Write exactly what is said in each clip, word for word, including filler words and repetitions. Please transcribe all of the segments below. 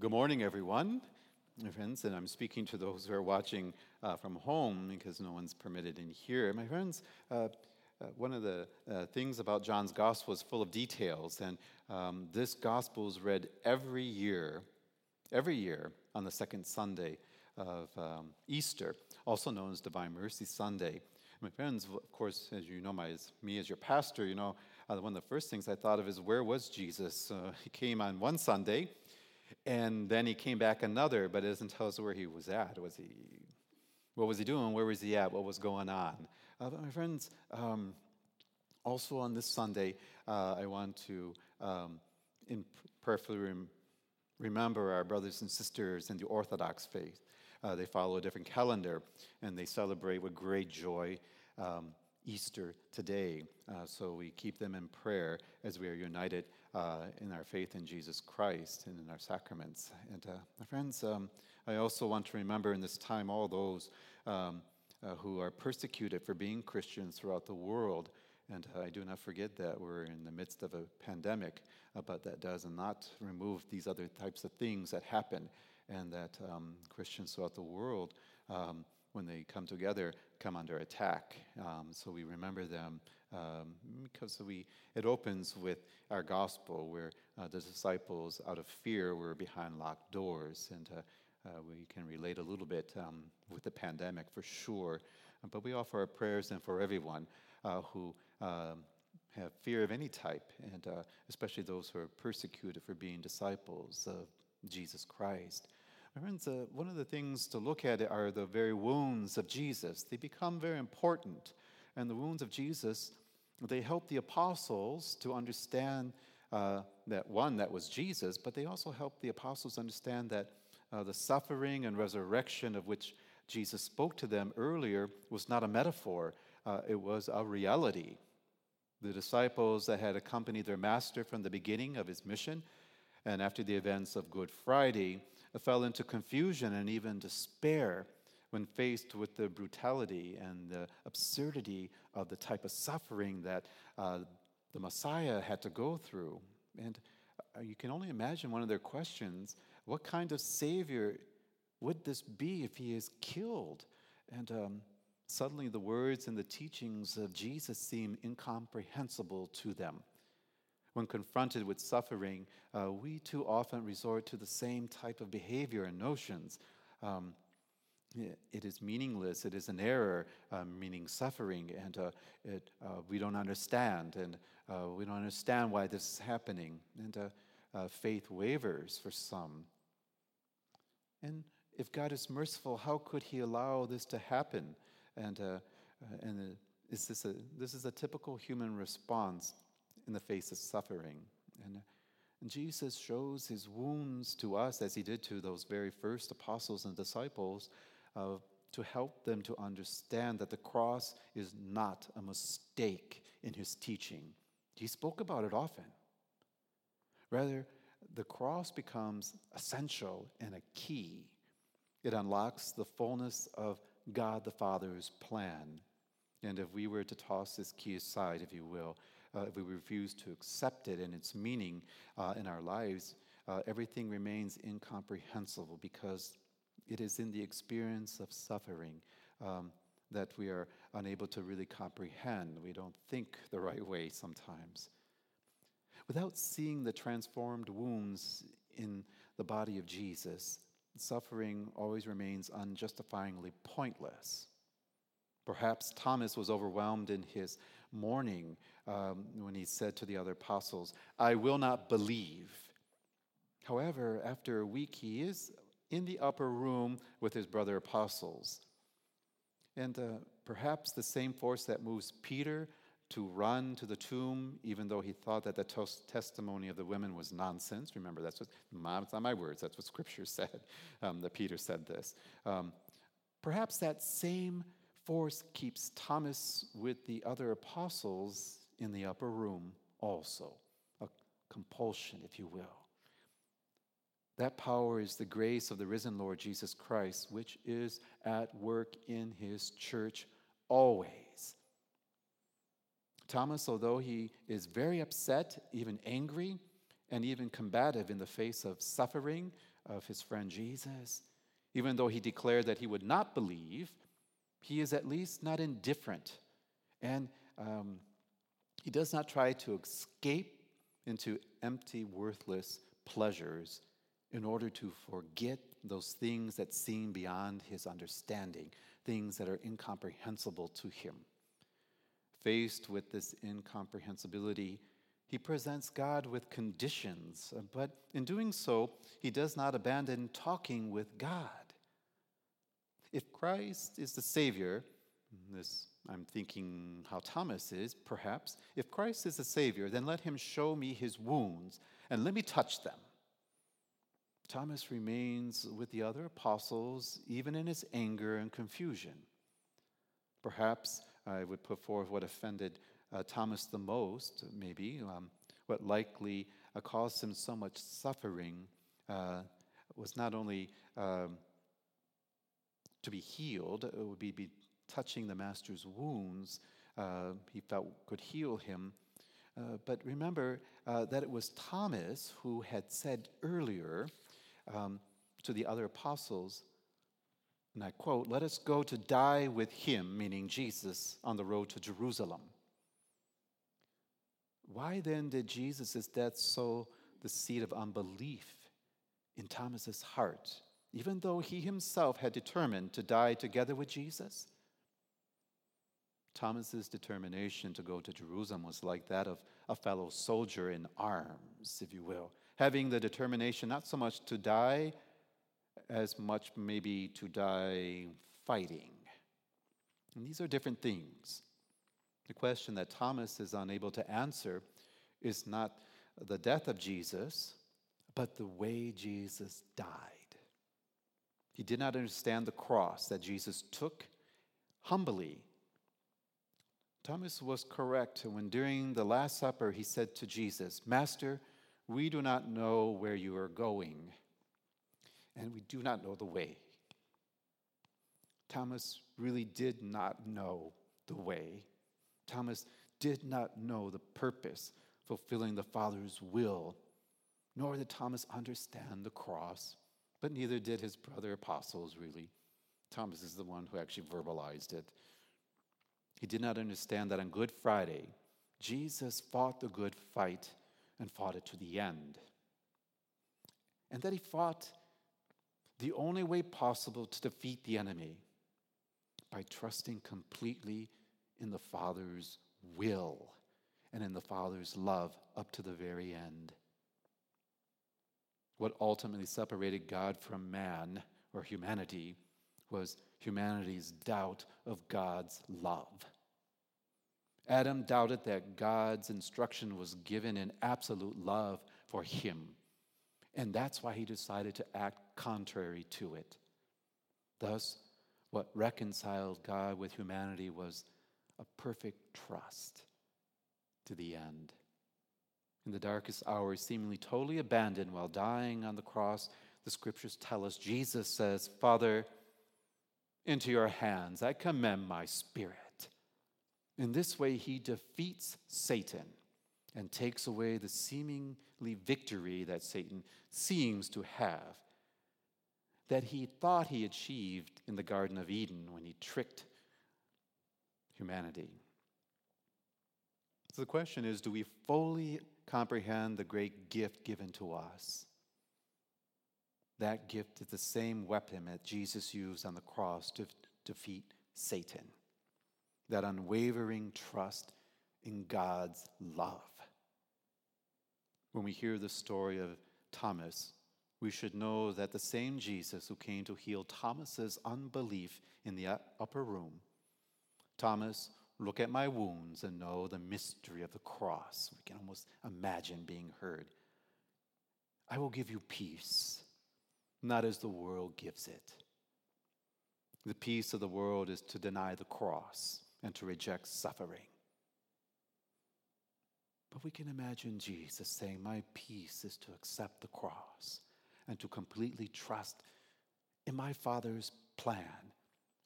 Good morning, everyone, my friends, and I'm speaking to those who are watching uh, from home because no one's permitted in here. My friends, uh, uh, one of the uh, things about John's Gospel is full of details, and um, this Gospel is read every year, every year on the second Sunday of um, Easter, also known as Divine Mercy Sunday. My friends, of course, as you know, my, as me as your pastor, you know, uh, one of the first things I thought of is, where was Jesus? Uh, he came on one Sunday, and then he came back another, but it doesn't tell us where he was at. Was he? What was he doing? Where was he at? What was going on? Uh, but my friends, um, also on this Sunday, uh, I want to um, in prayerfully rem- remember our brothers and sisters in the Orthodox faith. Uh, they follow a different calendar, and they celebrate with great joy um, Easter today. Uh, so we keep them in prayer as we are united Uh, in our faith in Jesus Christ and in our sacraments. And uh, my friends, um, I also want to remember in this time all those um, uh, who are persecuted for being Christians throughout the world. And uh, I do not forget that we're in the midst of a pandemic, uh, but that does not remove these other types of things that happen, and that um, Christians throughout the world, um, when they come together, come under attack. Um, so we remember them um, because we it opens with our gospel, where uh, the disciples, out of fear, were behind locked doors. And uh, uh, we can relate a little bit um, with the pandemic, for sure. But we offer our prayers and for everyone uh, who um, have fear of any type, and uh, especially those who are persecuted for being disciples of Jesus Christ. My friends, uh, one of the things to look at are the very wounds of Jesus. They become very important. And the wounds of Jesus, they help the apostles to understand uh, that, one, that was Jesus, but they also help the apostles understand that uh, the suffering and resurrection of which Jesus spoke to them earlier was not a metaphor. Uh, it was a reality. The disciples that had accompanied their master from the beginning of his mission, and after the events of Good Friday, fell into confusion and even despair when faced with the brutality and the absurdity of the type of suffering that uh, the Messiah had to go through. And you can only imagine one of their questions: what kind of Savior would this be if he is killed? And um, suddenly the words and the teachings of Jesus seem incomprehensible to them. When confronted with suffering, uh, we too often resort to the same type of behavior and notions. Um, it is meaningless. It is an error, uh, meaning suffering, and uh, it, uh, we don't understand, and uh, we don't understand why this is happening. And uh, uh, faith wavers for some. And if God is merciful, how could He allow this to happen? And uh, and is this a this is a typical human response in the face of suffering. And, and Jesus shows his wounds to us, as he did to those very first apostles and disciples, uh, to help them to understand that the cross is not a mistake in his teaching. He spoke about it often. Rather, the cross becomes essential and a key. It unlocks the fullness of God the Father's plan. And if we were to toss this key aside, if you will, Uh, if we refuse to accept it and its meaning uh, in our lives, uh, everything remains incomprehensible, because it is in the experience of suffering um, that we are unable to really comprehend. We don't think the right way sometimes. Without seeing the transformed wounds in the body of Jesus, suffering always remains unjustifyingly pointless. Perhaps Thomas was overwhelmed in his mourning um, when he said to the other apostles, "I will not believe." However, after a week, he is in the upper room with his brother apostles. And uh, perhaps the same force that moves Peter to run to the tomb, even though he thought that the tos- testimony of the women was nonsense. Remember, that's what, Mom, it's not my words, that's what Scripture said, um, that Peter said this. Um, perhaps that same force keeps Thomas with the other apostles in the upper room also, a compulsion, if you will. That power is the grace of the risen Lord Jesus Christ, which is at work in his church always. Thomas, although he is very upset, even angry, and even combative in the face of suffering, of his friend Jesus. Even though he declared that he would not believe, he is at least not indifferent. And um, he does not try to escape into empty, worthless pleasures in order to forget those things that seem beyond his understanding, things that are incomprehensible to him. Faced with this incomprehensibility, he presents God with conditions, but in doing so, he does not abandon talking with God. If Christ is the Savior, this I'm thinking how Thomas is, perhaps. If Christ is the Savior, then let him show me his wounds and let me touch them. Thomas remains with the other apostles, even in his anger and confusion. Perhaps I would put forth what offended uh, Thomas the most, maybe, um, what likely uh, caused him so much suffering uh, was not only um, to be healed, it would be, be touching the master's wounds, uh, he felt could heal him. Uh, but remember uh, that it was Thomas who had said earlier, Um, to the other apostles, and I quote, "Let us go to die with him," meaning Jesus, "on the road to Jerusalem." Why then did Jesus' death sow the seed of unbelief in Thomas's heart, even though he himself had determined to die together with Jesus? Thomas's determination to go to Jerusalem was like that of a fellow soldier in arms, if you will, having the determination not so much to die as much maybe to die fighting. And these are different things. The question that Thomas is unable to answer is not the death of Jesus, but the way Jesus died. He did not understand the cross that Jesus took humbly. Thomas was correct when during the Last Supper he said to Jesus, "Master, we do not know where you are going, and we do not know the way." Thomas really did not know the way. Thomas did not know the purpose, fulfilling the Father's will, nor did Thomas understand the cross, but neither did his brother apostles, really. Thomas is the one who actually verbalized it. He did not understand that on Good Friday, Jesus fought the good fight and fought it to the end. And that he fought the only way possible to defeat the enemy, by trusting completely in the Father's will and in the Father's love up to the very end. What ultimately separated God from man or humanity was humanity's doubt of God's love. Adam doubted that God's instruction was given in absolute love for him, and that's why he decided to act contrary to it. Thus, what reconciled God with humanity was a perfect trust to the end. In the darkest hour, seemingly totally abandoned while dying on the cross, the scriptures tell us, Jesus says, "Father, into your hands I commend my spirit." In this way, he defeats Satan and takes away the seemingly victory that Satan seems to have, that he thought he achieved in the Garden of Eden when he tricked humanity. So the question is, do we fully comprehend the great gift given to us? That gift is the same weapon that Jesus used on the cross to defeat Satan. That unwavering trust in God's love. When we hear the story of Thomas, we should know that the same Jesus who came to heal Thomas's unbelief in the upper room, "Thomas, look at my wounds and know the mystery of the cross." We can almost imagine being heard. "I will give you peace, not as the world gives it." The peace of the world is to deny the cross and to reject suffering. But we can imagine Jesus saying, "My peace is to accept the cross and to completely trust in my Father's plan,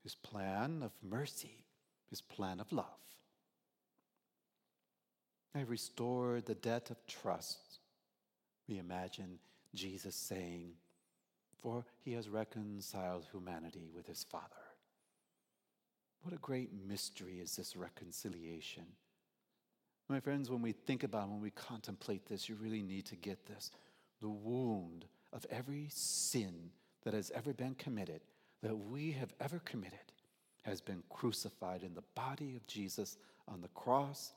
his plan of mercy, his plan of love. I restored the debt of trust." We imagine Jesus saying, for he has reconciled humanity with his Father. What a great mystery is this reconciliation. My friends, when we think about it, when we contemplate this, you really need to get this. The wound of every sin that has ever been committed, that we have ever committed, has been crucified in the body of Jesus on the cross,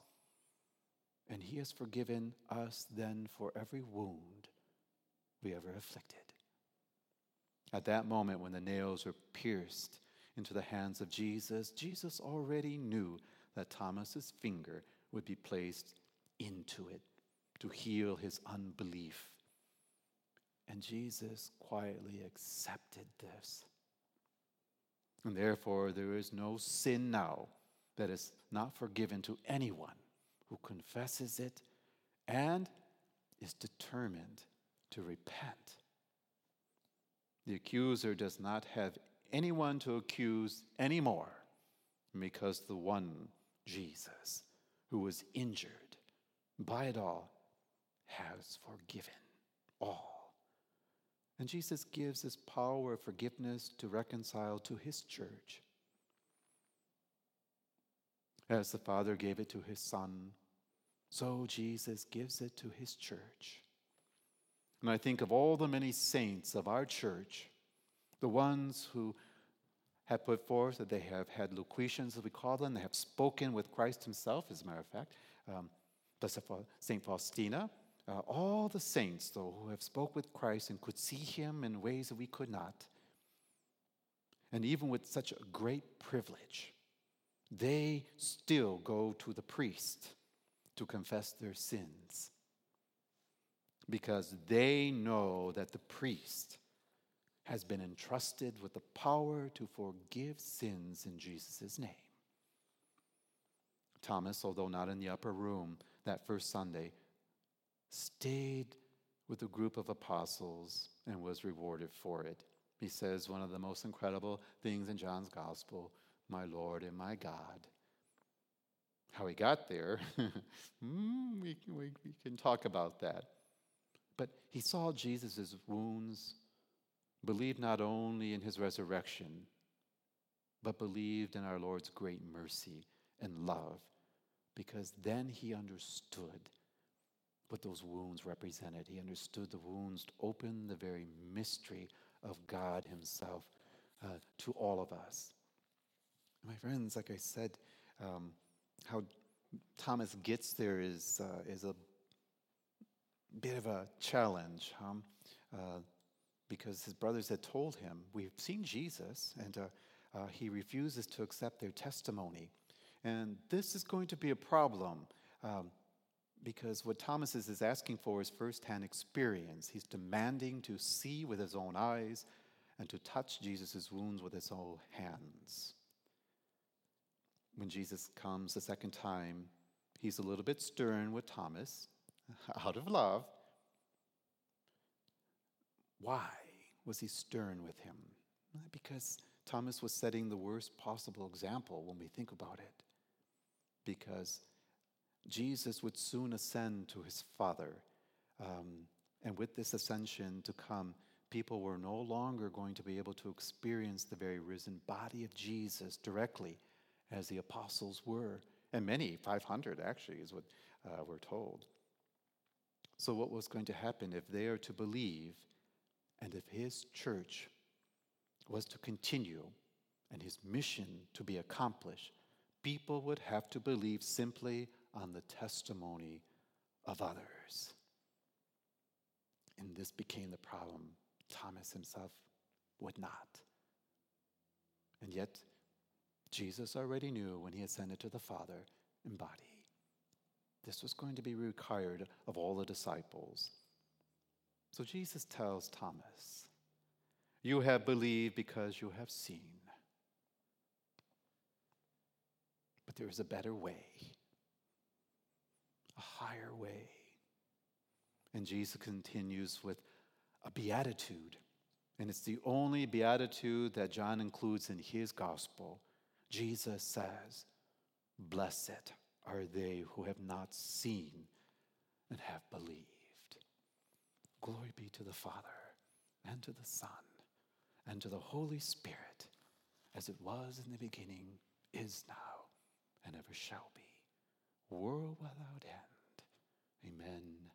and he has forgiven us then for every wound we ever afflicted. At that moment when the nails were pierced into the hands of Jesus, Jesus already knew that Thomas's finger would be placed into it to heal his unbelief. And Jesus quietly accepted this. And therefore, there is no sin now that is not forgiven to anyone who confesses it and is determined to repent. The accuser does not have anyone to accuse anymore because the one, Jesus, who was injured by it all, has forgiven all. And Jesus gives his power of forgiveness to reconcile to his church. As the Father gave it to his Son, so Jesus gives it to his church. And I think of all the many saints of our church, the ones who have put forth that they have had locutions, as we call them, they have spoken with Christ himself, as a matter of fact, um, Saint Faustina, uh, all the saints, though, who have spoke with Christ and could see him in ways that we could not. And even with such a great privilege, they still go to the priest to confess their sins, because they know that the priest has been entrusted with the power to forgive sins in Jesus' name. Thomas, although not in the upper room that first Sunday, stayed with a group of apostles and was rewarded for it. He says one of the most incredible things in John's gospel, "My Lord and my God." How he got there, mm, we, we, we can talk about that. But he saw Jesus' wounds, believed not only in his resurrection, but believed in our Lord's great mercy and love, because then he understood what those wounds represented. He understood the wounds to open the very mystery of God himself uh, to all of us. My friends, like I said, um, how Thomas gets there is uh, is a bit of a challenge, huh? Uh, because his brothers had told him, "We've seen Jesus," and uh, uh, he refuses to accept their testimony. And this is going to be a problem um, because what Thomas is, is asking for is firsthand experience. He's demanding to see with his own eyes and to touch Jesus' wounds with his own hands. When Jesus comes the second time, he's a little bit stern with Thomas, out of love. Why was he stern with him? Because Thomas was setting the worst possible example when we think about it. Because Jesus would soon ascend to his Father. Um, and with this ascension to come, people were no longer going to be able to experience the very risen body of Jesus directly as the apostles were. And many, five hundred actually, is what uh, we're told. So what was going to happen if they are to believe, and if his church was to continue and his mission to be accomplished? People would have to believe simply on the testimony of others. And this became the problem. Thomas himself would not. And yet, Jesus already knew when he ascended to the Father in body, this was going to be required of all the disciples. So Jesus tells Thomas, "You have believed because you have seen. But there is a better way, a higher way." And Jesus continues with a beatitude. And it's the only beatitude that John includes in his gospel. Jesus says, "Blessed are they who have not seen and have believed." Glory be to the Father, and to the Son, and to the Holy Spirit, as it was in the beginning, is now, and ever shall be, world without end. Amen.